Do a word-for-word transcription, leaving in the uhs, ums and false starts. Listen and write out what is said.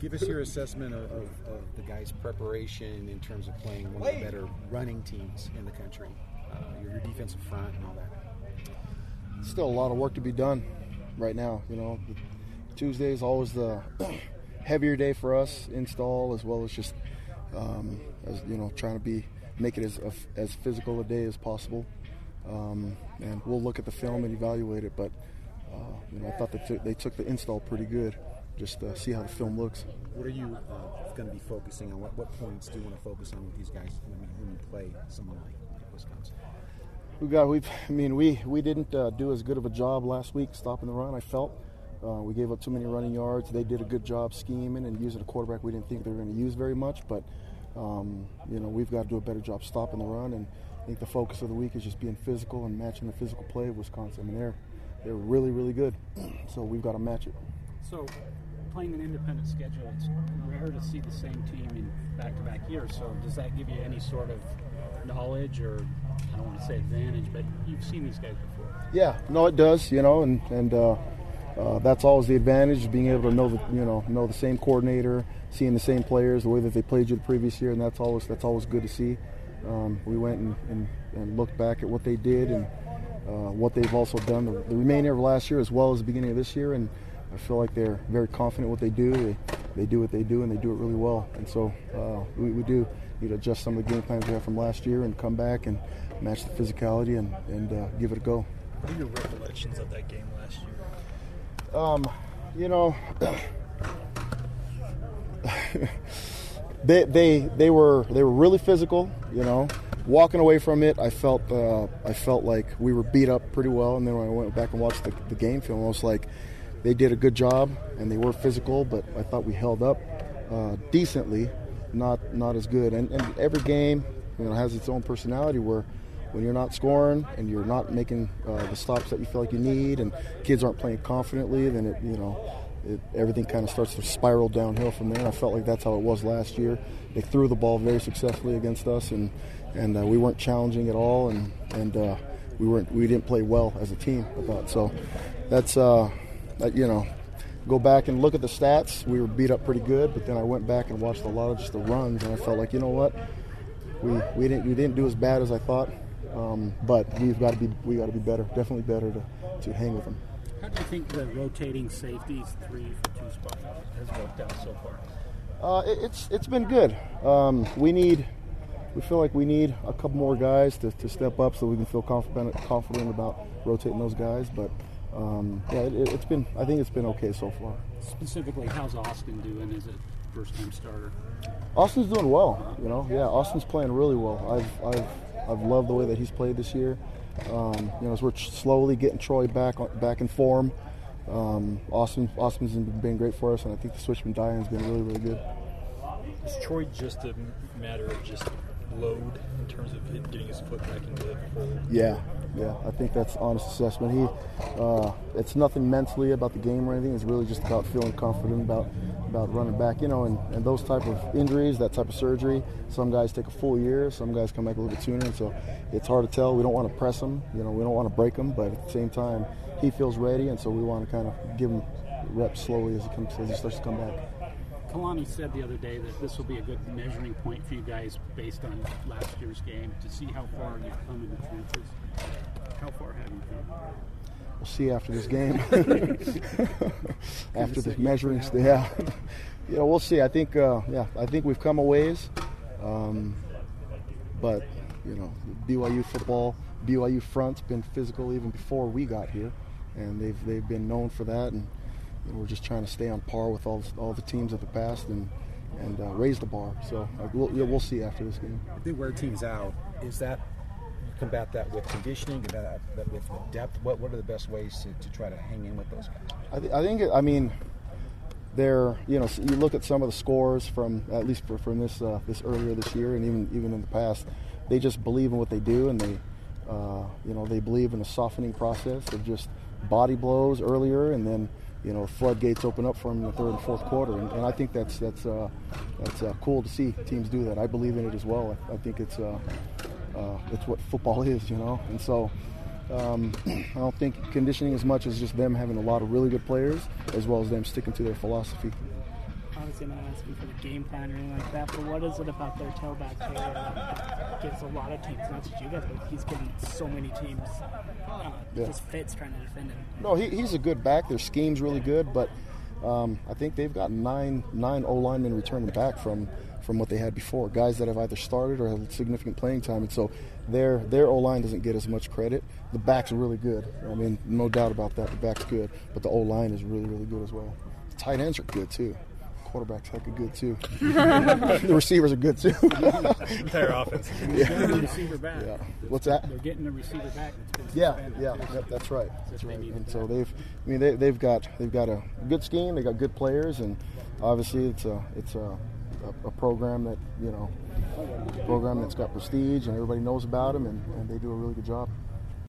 Give us your assessment of, of, of the guys' preparation in terms of playing one of the better running teams in the country, uh, your, your defensive front and all that. Still a lot of work to be done right now. You know, Tuesday is always the heavier day for us, install as well as just, um, as you know, trying to be make it as as physical a day as possible. Um, and we'll look at the film and evaluate it, but uh, you know, I thought they took, they took the install pretty good. Just uh, see how the film looks. What are you uh, going to be focusing on? What, what points do you want to focus on with these guys when you, when you play someone like, like Wisconsin? We got. We. I mean, we we didn't uh, do as good of a job last week stopping the run. I felt uh, we gave up too many running yards. They did a good job scheming and using a quarterback we didn't think they were going to use very much. But um, you know, we've got to do a better job stopping the run. And I think the focus of the week is just being physical and matching the physical play of Wisconsin. I mean, they're they're really really good. So we've got to match it. So. Playing an independent schedule, it's rare to see the same team in back-to-back years, so does that give you any sort of knowledge or, I don't want to say advantage, but you've seen these guys before? Yeah, no, it does, you know, and, and uh, uh, that's always the advantage, being able to know the, you know, know the same coordinator, seeing the same players, the way that they played you the previous year, and that's always that's always good to see. Um, we went and, and, and looked back at what they did and uh, what they've also done the, the remainder of last year as well as the beginning of this year, and I feel like they're very confident in what they do. They, they do what they do, and they do it really well. And so uh, we, we do need to adjust some of the game plans we had from last year and come back and match the physicality and, and uh, give it a go. What are your recollections of that game last year? Um, you know, they they they were they were really physical. You know, walking away from it, I felt uh, I felt like we were beat up pretty well. And then when I went back and watched the, the game film, I was like. They did a good job, and they were physical, but I thought we held up uh, decently, not not as good. And, and every game, you know, has its own personality where when you're not scoring and you're not making uh, the stops that you feel like you need and kids aren't playing confidently, then, it you know, it, everything kind of starts to spiral downhill from there. I felt like that's how it was last year. They threw the ball very successfully against us, and, and uh, we weren't challenging at all, and, and uh, we weren't we didn't play well as a team, I thought. So that's uh, – Uh, you know, go back and look at the stats. We were beat up pretty good, but then I went back and watched a lot of just the runs, and I felt like, you know what, we we didn't we didn't do as bad as I thought. Um, but we've got to be we got to be better, definitely better to, to hang with them. How do you think the rotating safeties three for two spot has worked out so far? Uh, it, it's it's been good. Um, we need we feel like we need a couple more guys to, to step up so we can feel confident confident about rotating those guys, but. Um, yeah, it, it's been. I think it's been okay so far. Specifically, how's Austin doing as a first-time starter? Austin's doing well. You know, yeah, Austin's playing really well. I've I've I've loved the way that he's played this year. Um, you know, as we're slowly getting Troy back back in form, um, Austin Austin's been great for us, and I think the switch from Diane's been really really good. Is Troy just a matter of just load in terms of him getting his foot back into the fold? Yeah. Yeah, I think that's an honest assessment. He, uh, it's nothing mentally about the game or anything. It's really just about feeling confident about, about running back, you know, and, and those type of injuries, that type of surgery. Some guys take a full year. Some guys come back a little bit sooner. And so it's hard to tell. We don't want to press them. You know, we don't want to break them. But at the same time, he feels ready, and so we want to kind of give him reps slowly as he comes, as he starts to come back. Kalani said the other day that this will be a good measuring point for you guys based on last year's game to see how far you've come in the trenches. How far have you come? We'll see after this game. after this measuring, st- yeah, yeah, we'll see. I think, uh, yeah, I think we've come a ways, um, but you know, B Y U football, B Y U front's been physical even before we got here, and they've they've been known for that. And we're just trying to stay on par with all all the teams of the past and and uh, raise the bar. So uh, we'll yeah, we'll see after this game. If they wear teams out, is that you combat that with conditioning, combat that with depth? What what are the best ways to, to try to hang in with those guys? I, th- I think it, I mean they're you know you look at some of the scores from at least for, from this uh, this earlier this year and even even in the past, they just believe in what they do and they uh, you know they believe in a softening process of just body blows earlier and then. You know, floodgates open up for them in the third and fourth quarter, and, and I think that's that's uh, that's uh, cool to see teams do that. I believe in it as well. I, I think it's uh, uh, it's what football is, you know. And so um, I don't think conditioning as much as just them having a lot of really good players, as well as them sticking to their philosophy. Uh, obviously I'm not asking for the game plan or anything like that, but what is it about their tailback play that gives a lot of teams, not just you guys, but he's given so many teams uh, yeah. just fits trying to defend him? No, he, he's a good back. Their scheme's really good, but um, I think they've got nine nine O-linemen returning back from, from what they had before, guys that have either started or have significant playing time, and so their their O-line doesn't get as much credit. The back's really good. I mean, no doubt about that. The back's good, but the O-line is really, really good as well. The tight ends are good, too. Quarterback's heck of good, too. The receivers are good, too. Entire offense. Yeah. They're getting the receiver back. Yeah. What's that? They're getting the receiver back. Yeah, yeah, yep, that's right. That's right. And so they've, I mean, they, they've got they've got a good scheme. They got good players, and obviously it's a it's a, a, a program that you know, program that's got prestige, and everybody knows about them, and, and they do a really good job.